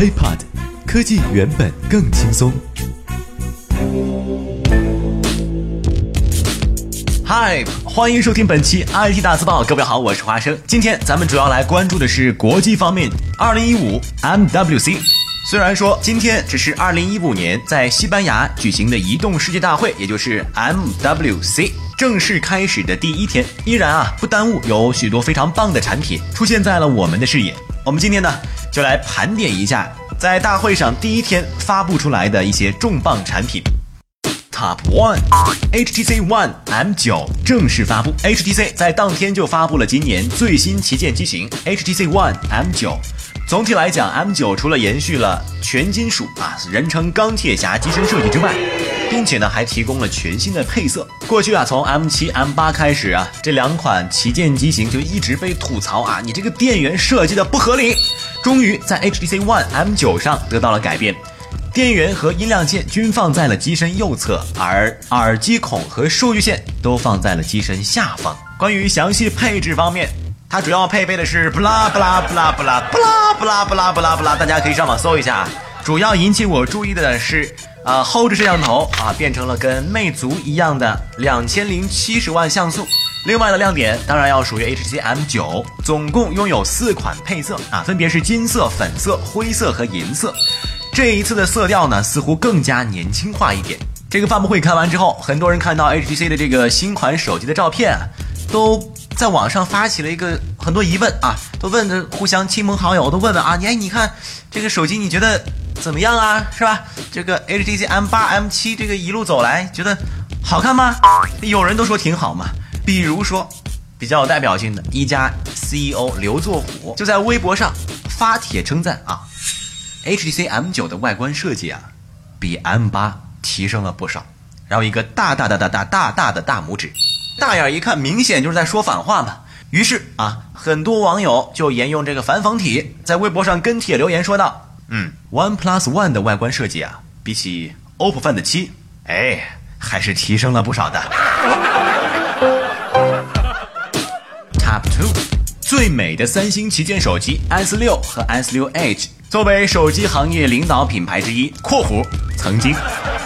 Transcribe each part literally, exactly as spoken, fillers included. HeyPod， 科技原本更轻松。嗨，欢迎收听本期 I T 大字报，各位好，我是花生。今天咱们主要来关注的是国际方面，二零一五 M W C。虽然说今天只是二零一五年在西班牙举行的移动世界大会，也就是 M W C。正式开始的第一天，依然啊不耽误有许多非常棒的产品出现在了我们的视野。我们今天呢就来盘点一下在大会上第一天发布出来的一些重磅产品。Top 一 H T C One M 九 正式发布。 H T C 在当天就发布了今年最新旗舰机型 H T C One M 九。总体来讲， M 九 除了延续了全金属啊人称钢铁侠机身设计之外，并且呢还提供了全新的配色。过去啊从 M 七 M 八 开始啊，这两款旗舰机型就一直被吐槽啊你这个电源设计的不合理，终于在 H T C One M 九 上得到了改变。电源和音量线均放在了机身右侧，而耳机孔和数据线都放在了机身下方。关于详细配置方面，它主要配备的是 blah blah blah blah blah blah blah blah blah， 大家可以上网搜一下。主要引起我注意的是啊、呃、后置摄像头啊变成了跟魅族一样的两千零七十万像素。另外的亮点当然要属于 H T C M 九，总共拥有四款配色啊，分别是金色、粉色、灰色和银色。这一次的色调呢似乎更加年轻化一点。这个发布会看完之后，很多人看到 H T C 的这个新款手机的照片啊，都在网上发起了一个很多疑问啊，都问着互相亲朋好友都问问啊，你哎你看这个手机你觉得怎么样啊，是吧？这个 H T C M 八 M 七 这个一路走来觉得好看吗？有人都说挺好嘛。比如说比较有代表性的一家 C E O 刘作虎就在微博上发帖称赞啊， H T C M 九 的外观设计啊比 M 八 提升了不少，然后一个大大大大大大大的大拇指，大眼一看明显就是在说反话嘛。于是啊很多网友就沿用这个反讽体在微博上跟帖留言说道，嗯 OnePlus One 的外观设计啊比起 O P P O Find 七哎还是提升了不少的。Top 二 最美的三星旗舰手机 S 六 和 S 六 Edge。 作为手机行业领导品牌之一（括弧曾经），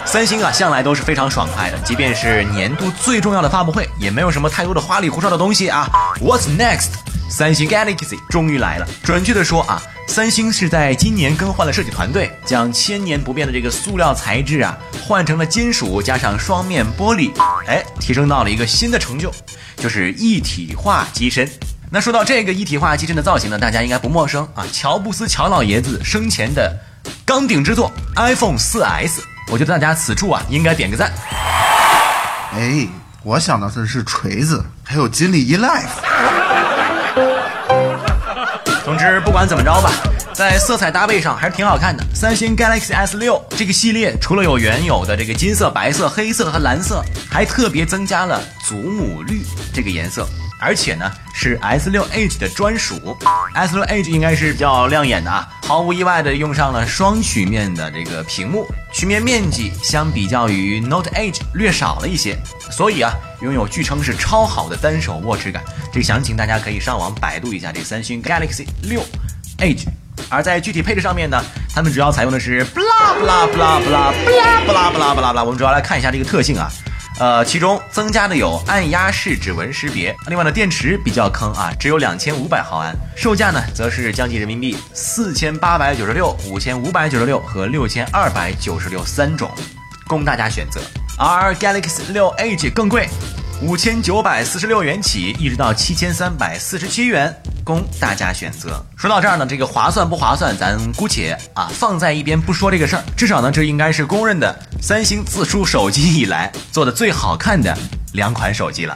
三星啊向来都是非常爽快的，即便是年度最重要的发布会也没有什么太多的花里胡哨的东西啊。 What's next？ 三星 Galaxy 终于来了。准确的说啊，三星是在今年更换了设计团队，将千年不变的这个塑料材质啊换成了金属，加上双面玻璃，哎，提升到了一个新的成就，就是一体化机身。那说到这个一体化机身的造型呢，大家应该不陌生啊，乔布斯乔老爷子生前的钢顶之作 iPhone 四 S， 我觉得大家此处啊应该点个赞。哎，我想到的是锤子，还有金立一 Life。总之不管怎么着吧，在色彩搭配上还是挺好看的。三星 Galaxy S 六 这个系列除了有原有的这个金色、白色、黑色和蓝色，还特别增加了祖母绿这个颜色，而且呢是 S 六 Edge 的专属。 S 六 Edge 应该是比较亮眼的啊，毫无意外的用上了双曲面的这个屏幕，曲面面积相比较于 Note Edge 略少了一些，所以啊拥有据称是超好的单手握持感。这个详情大家可以上网百度一下这个三星 Galaxy 六 Edge。 而在具体配置上面呢，他们主要采用的是 blah blah blah blah blah blah blah blah blah， 我们主要来看一下这个特性啊。呃，其中增加的有按压式指纹识别，另外呢电池比较坑啊，只有两千五百毫安。售价呢则是将近人民币四千八百九十六、五千五百九十六和六千二百九十六三种供大家选择。而 Galaxy 六 Edge 更贵，五千九百四十六元起，一直到七千三百四十七元供大家选择。说到这儿呢，这个划算不划算咱姑且啊放在一边不说这个事儿，至少呢这应该是公认的三星自出手机以来做的最好看的两款手机了。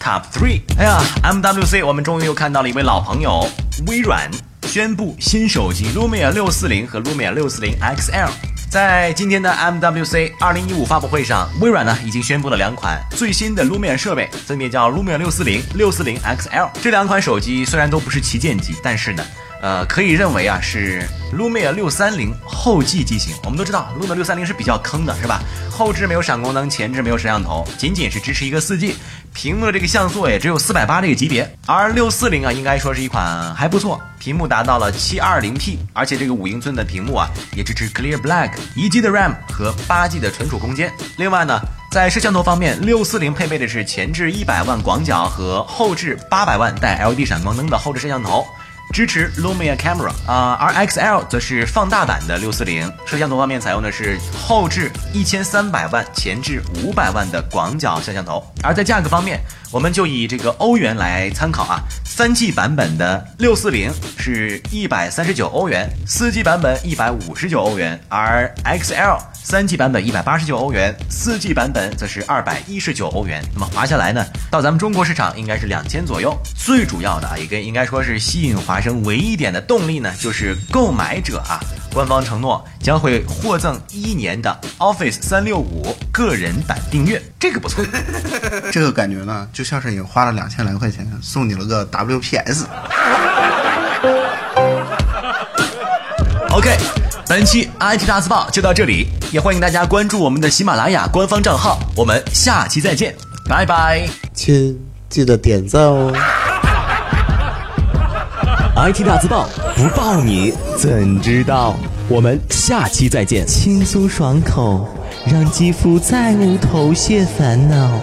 Top 三， 哎呀 M W C 我们终于又看到了一位老朋友微软宣布新手机 Lumia 六四零和 Lumia 六四零 X L。在今天的 M W C 二零一五发布会上，微软呢已经宣布了两款最新的 Lumia 设备，分别叫 Lumia 六四零、六四零 X L。 这两款手机虽然都不是旗舰机，但是呢呃，可以认为啊是 Lumia 六三零后继机型。我们都知道 Lumia 六三零是比较坑的，是吧？后置没有闪光灯，前置没有摄像头，仅仅是支持一个四 G， 屏幕的这个像素也只有四百八这个级别。而六四零啊，应该说是一款还不错，屏幕达到了 七二零 P， 而且这个五英寸的屏幕啊，也支持 Clear Black， 一 G 的 RAM 和 八 G 的存储空间。另外呢，在摄像头方面， 六四零 配备的是前置一百万广角和后置八百万带 L E D 闪光灯的后置摄像头。支持 Lumia Camera 啊、呃，而 X L 则是放大版的六四零。摄像头方面采用的是后置一千三百万、前置五百万的广角摄像头。而在价格方面，我们就以这个欧元来参考啊。三 G 版本的六四零是一百三十九欧元， 四 G 版本一百五十九欧元，而 X L 三 G 版本一百八十九欧元， 四 G 版本则是二百一十九欧元。那么划下来呢，到咱们中国市场应该是两千左右。最主要的啊，也跟应该说是吸引华生唯一一点的动力呢，就是购买者啊，官方承诺将会获赠一年的 Office 三六五个人版订阅，这个不错。这个感觉呢，就像是也花了两千来块钱送你了个 W P S。OK， 本期 I T 大字报就到这里，也欢迎大家关注我们的喜马拉雅官方账号，我们下期再见，拜拜。亲，记得点赞哦。I T 大字报不报你怎知道？我们下期再见。轻松爽口，让肌肤再无头屑烦恼。